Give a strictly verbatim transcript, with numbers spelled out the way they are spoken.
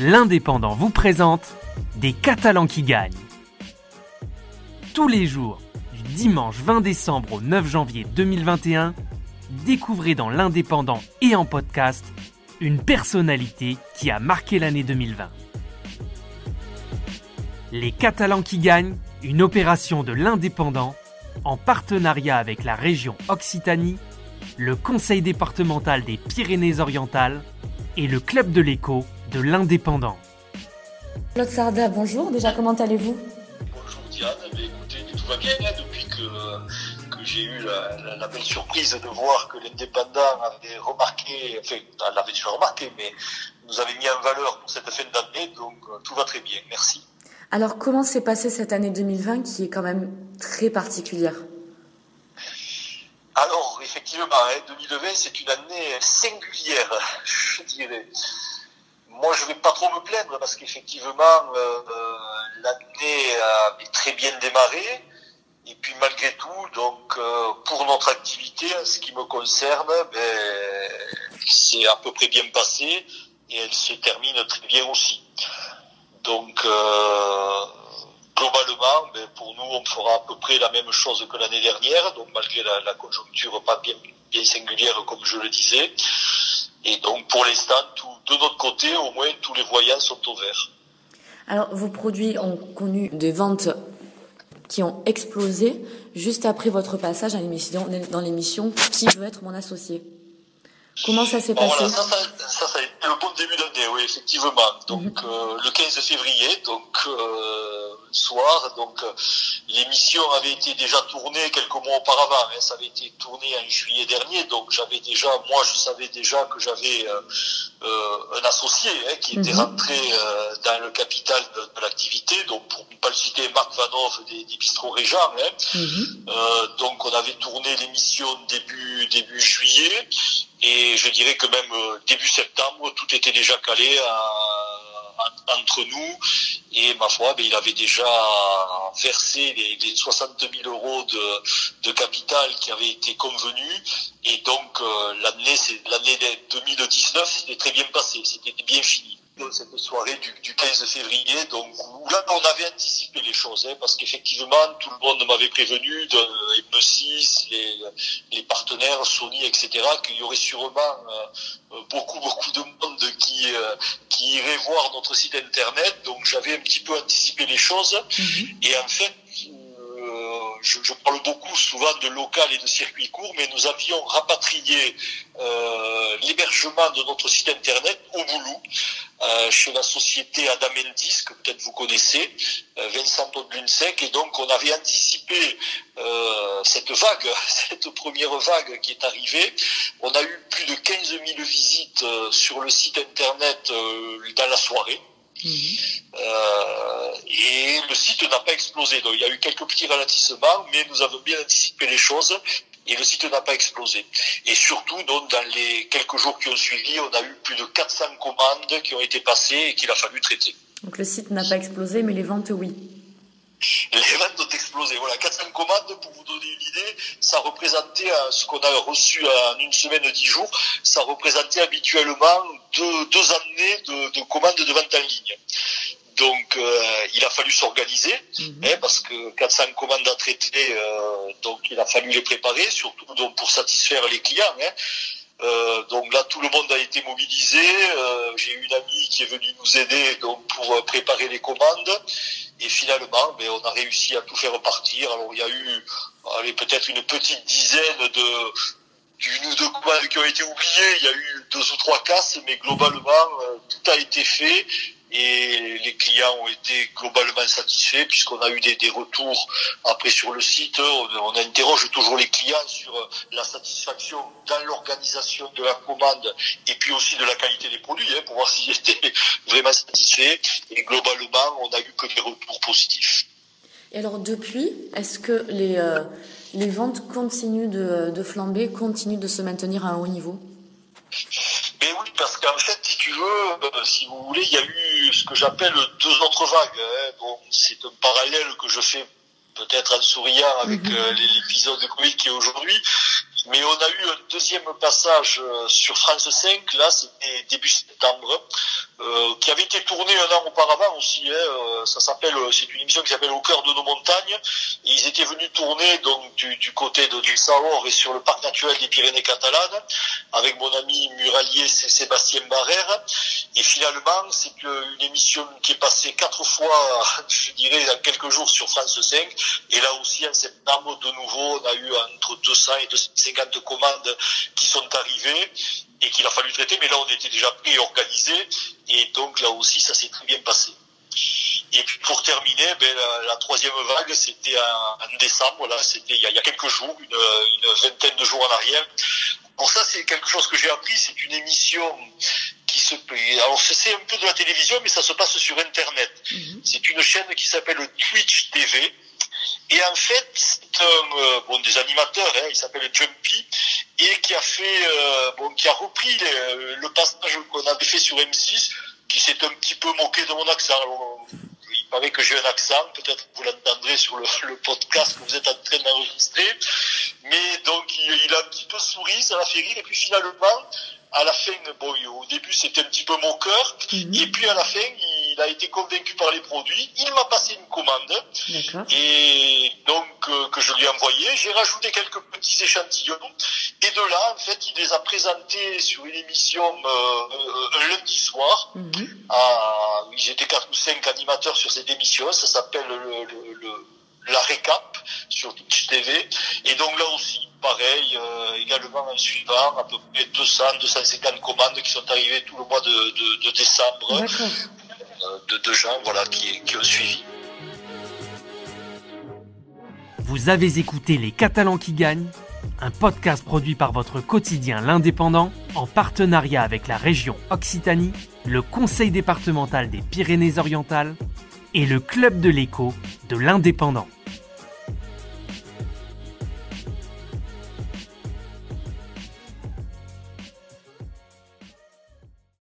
L'Indépendant vous présente Des Catalans qui gagnent. Tous les jours, du dimanche vingt décembre au neuf janvier deux mille vingt et un, découvrez dans l'Indépendant et en podcast une personnalité qui a marqué l'année deux mille vingt. Les Catalans qui gagnent, une opération de l'Indépendant en partenariat avec la région Occitanie, le Conseil départemental des Pyrénées-Orientales et le Club de l'écho de l'Indépendant. Claude Sarda, bonjour. Déjà, comment allez-vous ? Bonjour Diane. Mais écoutez, tout va bien hein, depuis que, que j'ai eu la, la, la belle surprise de voir que l'Indépendant avait remarqué, enfin, elle l'avait déjà remarqué, mais nous avait mis en valeur pour cette fin d'année, donc tout va très bien. Merci. Alors, comment s'est passée cette année deux mille vingt qui est quand même très particulière ? Alors, effectivement, hein, deux mille vingt, c'est une année singulière, je dirais. Moi, je ne vais pas trop me plaindre parce qu'effectivement, euh, euh, l'année a euh, très bien démarré. Et puis, malgré tout, donc euh, pour notre activité, ce qui me concerne, ben, c'est à peu près bien passé et elle se termine très bien aussi. Donc, euh, globalement, ben, pour nous, on fera à peu près la même chose que l'année dernière, donc malgré la, la conjoncture pas bien, bien singulière, comme je le disais. Et donc, pour l'instant, tout, de notre côté, au moins, tous les voyants sont au vert. Alors, vos produits ont connu des ventes qui ont explosé juste après votre passage à l'émission, dans l'émission « Qui veut être mon associé ?» Comment ça s'est bon, passé voilà, ça, ça, ça, ça a été le bon début d'année, oui, effectivement. Donc, mmh. euh, le quinze février, donc, euh, soir, donc, l'émission avait été déjà tournée quelques mois auparavant, hein, ça avait été tourné en juillet dernier, donc j'avais déjà, moi, je savais déjà que j'avais euh, euh, un associé hein, qui était mmh. rentré euh, dans le capital de, de l'activité, donc, pour ne pas le citer, Marc Vanov des, des Bistro Réjan, hein. mmh. euh, donc, on avait tourné l'émission début, début juillet. Et je dirais que même début septembre, tout était déjà calé à, à, entre nous. Et ma foi, ben, il avait déjà versé les, les soixante mille euros de, de capital qui avait été convenu. Et donc, euh, l'année, c'est, l'année deux mille dix-neuf, c'était très bien passé, c'était bien fini. Cette soirée du, du quinze février, donc où là on avait anticipé les choses, hein, parce qu'effectivement tout le monde m'avait prévenu, de, et M six, les, les partenaires, Sony, et cetera, qu'il y aurait sûrement euh, beaucoup beaucoup de monde qui euh, qui irait voir notre site internet, donc j'avais un petit peu anticipé les choses, mm-hmm. et en fait, euh, je, je parle beaucoup souvent de local et de circuit court, mais nous avions rapatrié euh, l'hébergement de notre site internet au Boulou, Euh, chez la société Adamendis, que peut-être vous connaissez, euh, Vincent Todlunsek, et donc on avait anticipé euh, cette vague, cette première vague qui est arrivée. On a eu plus de quinze mille visites euh, sur le site internet euh, dans la soirée. Mmh. Euh, et le site n'a pas explosé, donc il y a eu quelques petits ralentissements, mais nous avons bien anticipé les choses et le site n'a pas explosé. Et surtout, donc, dans les quelques jours qui ont suivi, on a eu plus de quatre cents commandes qui ont été passées et qu'il a fallu traiter. Donc le site n'a pas explosé, mais les ventes, oui. Les ventes ont explosé. Voilà, quatre cents commandes, pour vous donner une idée, ça représentait, ce qu'on a reçu en une semaine, dix jours, ça représentait habituellement deux, deux années de, de commandes de vente en ligne. Donc, euh, il a fallu s'organiser, mmh. hein, parce que quatre cents commandes à traiter, euh, donc il a fallu les préparer, surtout donc pour satisfaire les clients. Hein. Euh, donc là, tout le monde a été mobilisé. Euh, j'ai une amie qui est venue nous aider donc pour préparer les commandes. Et finalement, ben, on a réussi à tout faire repartir. Alors, il y a eu allez, peut-être une petite dizaine de... une ou deux commandes qui ont été oubliées. Il y a eu deux ou trois casses, mais globalement, euh, tout a été fait. Et les clients ont été globalement satisfaits puisqu'on a eu des, des retours après sur le site. On, on interroge toujours les clients sur la satisfaction dans l'organisation de la commande et puis aussi de la qualité des produits hein, pour voir s'ils étaient vraiment satisfaits. Et globalement, on n'a eu que des retours positifs. Et alors depuis, est-ce que les, euh, les ventes continuent de, de flamber, continuent de se maintenir à un haut niveau ? Mais oui, parce qu'en fait, si tu veux, si vous voulez, il y a eu ce que j'appelle deux autres vagues. Hein. Bon, c'est un parallèle que je fais peut-être en souriant avec mmh. euh, l'épisode de Covid qui est aujourd'hui. Mais on a eu un deuxième passage sur France cinq, là, c'était début septembre, euh, qui avait été tourné un an auparavant aussi. Hein, ça s'appelle, c'est une émission qui s'appelle Au cœur de nos montagnes. Et ils étaient venus tourner donc du, du côté de, du Sahor et sur le parc naturel des Pyrénées catalanes, avec mon ami muralier Sébastien Barrère. Et finalement, c'est une émission qui est passée quatre fois, je dirais, en quelques jours sur France cinq. Et là aussi, en septembre, de nouveau, on a eu entre deux cents et deux cent cinquante commandes qui sont arrivées et qu'il a fallu traiter, mais là on était déjà prêt et organisé, et donc là aussi ça s'est très bien passé. Et puis pour terminer, ben, la, la troisième vague, c'était en, en décembre, là, c'était il y a, il y a quelques jours, une, une vingtaine de jours en arrière. Bon, ça c'est quelque chose que j'ai appris, c'est une émission qui se... Alors c'est un peu de la télévision, mais ça se passe sur Internet. Mmh. C'est une chaîne qui s'appelle Twitch T V. Et en fait, c'est un euh, bon des animateurs, hein, il s'appelle Jumpy, et qui a fait euh, bon qui a repris les, le passage qu'on avait fait sur M six, qui s'est un petit peu moqué de mon accent. Alors, il paraît que j'ai un accent, peut-être vous l'entendrez sur le, le podcast que vous êtes en train d'enregistrer. Mais donc il, il a un petit peu souri, ça l'a fait rire, et puis finalement, à la fin, bon, au début c'était un petit peu moqueur, mmh. et puis à la fin, il Il a été convaincu par les produits, il m'a passé une commande, et donc euh, que je lui ai envoyé. J'ai rajouté quelques petits échantillons, et de là, en fait, il les a présentés sur une émission euh, euh, lundi soir. Mm-hmm. à, ils étaient quatre ou cinq animateurs sur cette émission, ça s'appelle le, le, le, la récap sur Twitch T V, et donc là aussi, pareil, euh, également en suivant, à peu près deux cents, deux cent cinquante commandes qui sont arrivées tout le mois de, de, de décembre. D'accord. De deux gens voilà, qui, qui ont suivi. Vous avez écouté Les Catalans qui gagnent, un podcast produit par votre quotidien L'Indépendant en partenariat avec la région Occitanie, le Conseil départemental des Pyrénées-Orientales et le Club de l'écho de L'Indépendant.